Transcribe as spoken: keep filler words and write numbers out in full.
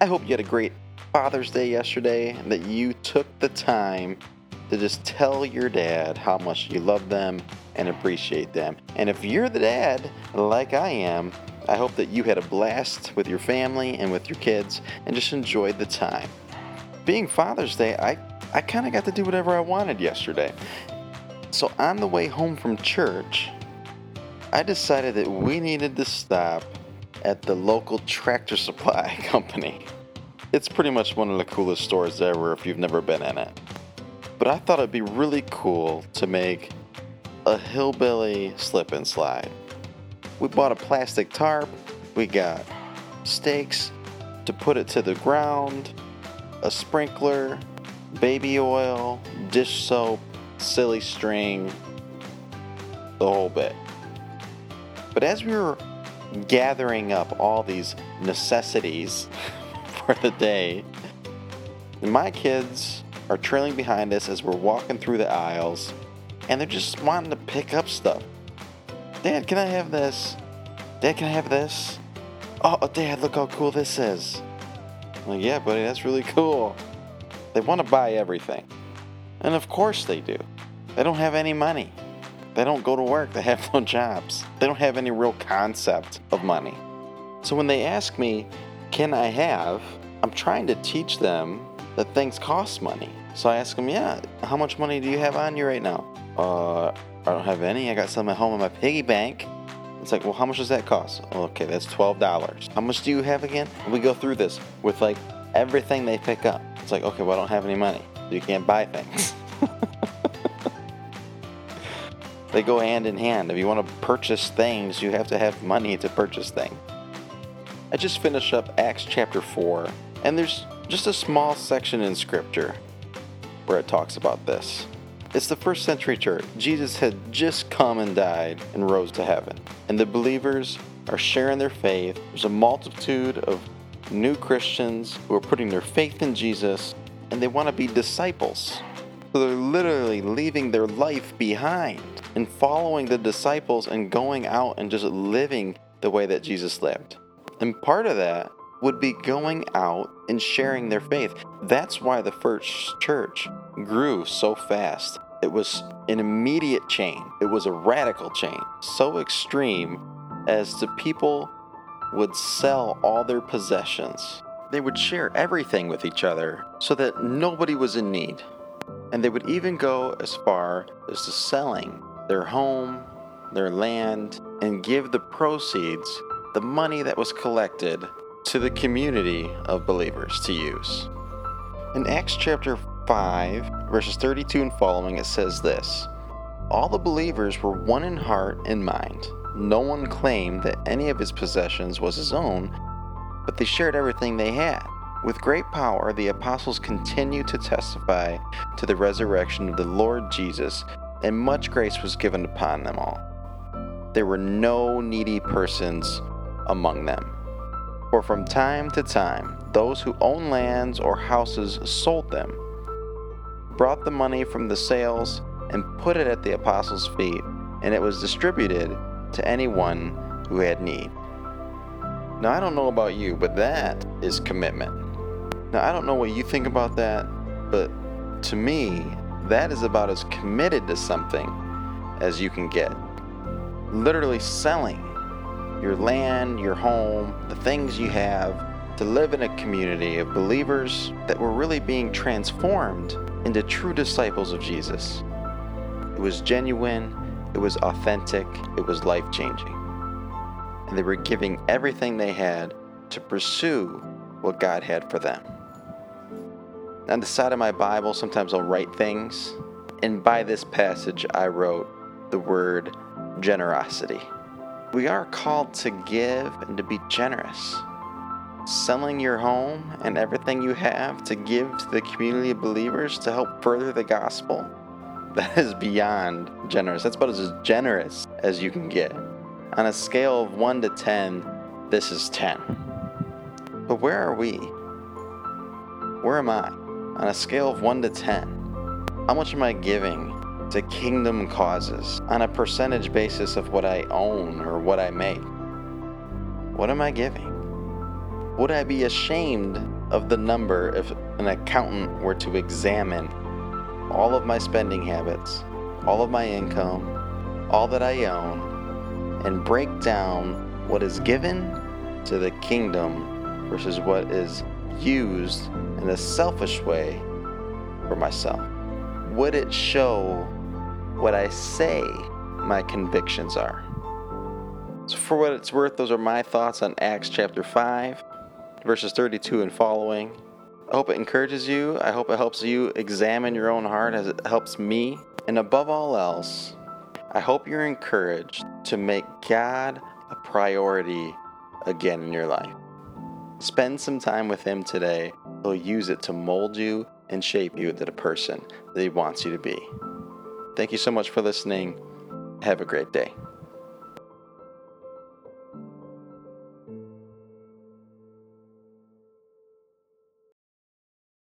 I hope you had a great Father's Day yesterday and that you took the time to just tell your dad how much you love them and appreciate them. And if you're the dad, like I am, I hope that you had a blast with your family and with your kids and just enjoyed the time. Being Father's Day, I, I kind of got to do whatever I wanted yesterday. So on the way home from church, I decided that we needed to stop at the local tractor supply company. It's pretty much one of the coolest stores ever if you've never been in it. But I thought it'd be really cool to make a hillbilly slip and slide. We bought a plastic tarp, we got stakes to put it to the ground, a sprinkler, baby oil, dish soap, silly string, the whole bit. But as we were gathering up all these necessities for the day, my kids are trailing behind us as we're walking through the aisles, and they're just wanting to pick up stuff. Dad, can I have this? Dad, can I have this? Oh, Dad, look how cool this is. I'm like, yeah, buddy, that's really cool. They want to buy everything. And of course they do. They don't have any money. They don't go to work. They have no jobs. They don't have any real concept of money. So when they ask me, can I have, I'm trying to teach them that things cost money. So I ask them, yeah, how much money do you have on you right now? Uh, I don't have any. I got some at home in my piggy bank. It's like, well, how much does that cost? Okay, that's twelve dollars. How much do you have again? And we go through this with like everything they pick up. It's like, okay, well, I don't have any money. You can't buy things. They go hand in hand. If you want to purchase things, you have to have money to purchase things. I just finished up Acts chapter four, and there's just a small section in scripture where it talks about this. It's the first century church. Jesus had just come and died and rose to heaven, and the believers are sharing their faith. There's a multitude of new Christians who are putting their faith in Jesus, and they want to be disciples. So they're literally leaving their life behind and following the disciples and going out and just living the way that Jesus lived. And part of that would be going out and sharing their faith. That's why the first church grew so fast. It was an immediate change. It was a radical change, so extreme as the people would sell all their possessions. They would share everything with each other so that nobody was in need. And they would even go as far as to selling their home, their land, and give the proceeds, the money that was collected, to the community of believers to use. In Acts chapter five, verses thirty-two and following, it says this: all the believers were one in heart and mind. No one claimed that any of his possessions was his own, but they shared everything they had. With great power, the apostles continued to testify to the resurrection of the Lord Jesus, and much grace was given upon them all. There were no needy persons among them. For from time to time, those who owned lands or houses sold them, brought the money from the sales, and put it at the apostles' feet, and it was distributed to anyone who had need. Now, I don't know about you, but that is commitment. Now, I don't know what you think about that, but to me, that is about as committed to something as you can get. Literally selling your land, your home, the things you have, to live in a community of believers that were really being transformed into true disciples of Jesus. It was genuine, it was authentic, it was life-changing. And they were giving everything they had to pursue what God had for them. On the side of my Bible, sometimes I'll write things, and by this passage I wrote the word generosity. We are called to give and to be generous. Selling your home and everything you have to give to the community of believers to help further the gospel, that is beyond generous. That's about as generous as you can get. On a scale of one to ten, this is ten. But where are we? Where am I? On a scale of one to ten, how much am I giving to kingdom causes on a percentage basis of what I own or what I make? What am I giving? Would I be ashamed of the number if an accountant were to examine all of my spending habits, all of my income, all that I own, and break down what is given to the kingdom versus what is used in a selfish way for myself? Would it show what I say my convictions are? So for what it's worth, those are my thoughts on Acts chapter five, verses thirty-two and following. I hope it encourages you. I hope it helps you examine your own heart as it helps me. And above all else, I hope you're encouraged to make God a priority again in your life. Spend some time with Him today. He'll use it to mold you and shape you into the person that He wants you to be. Thank you so much for listening. Have a great day.